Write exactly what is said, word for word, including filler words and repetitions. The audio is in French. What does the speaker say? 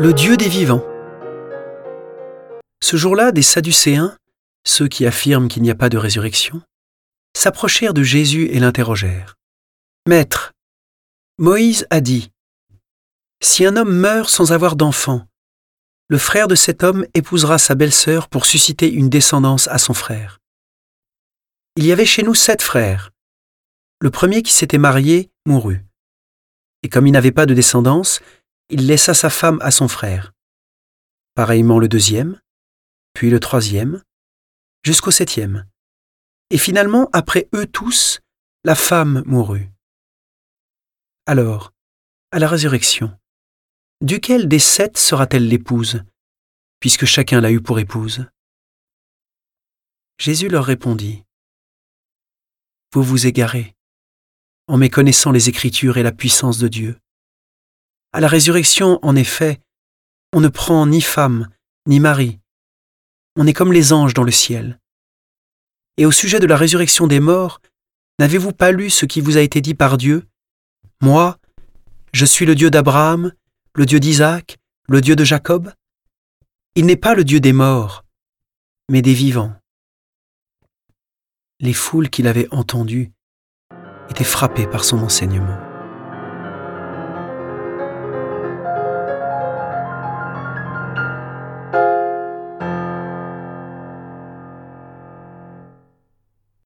Le Dieu des vivants. Ce jour-là, des Sadducéens, ceux qui affirment qu'il n'y a pas de résurrection, s'approchèrent de Jésus et l'interrogèrent. « Maître, Moïse a dit, « Si un homme meurt sans avoir d'enfant, le frère de cet homme épousera sa belle-sœur pour susciter une descendance à son frère. Il y avait chez nous sept frères. Le premier qui s'était marié mourut. Et comme il n'avait pas de descendance, il laissa sa femme à son frère. Pareillement le deuxième, puis le troisième, jusqu'au septième. Et finalement, après eux tous, la femme mourut. Alors, à la résurrection, duquel des sept sera-t-elle l'épouse, puisque chacun l'a eue pour épouse? » Jésus leur répondit : « Vous vous égarez, en méconnaissant les Écritures et la puissance de Dieu. À la résurrection, en effet, on ne prend ni femme, ni mari. On est comme les anges dans le ciel. Et au sujet de la résurrection des morts, n'avez-vous pas lu ce qui vous a été dit par Dieu ? Moi, je suis le Dieu d'Abraham, le Dieu d'Isaac, le Dieu de Jacob. Il n'est pas le Dieu des morts, mais des vivants. » Les foules qui l'avaient entendu étaient frappées par son enseignement.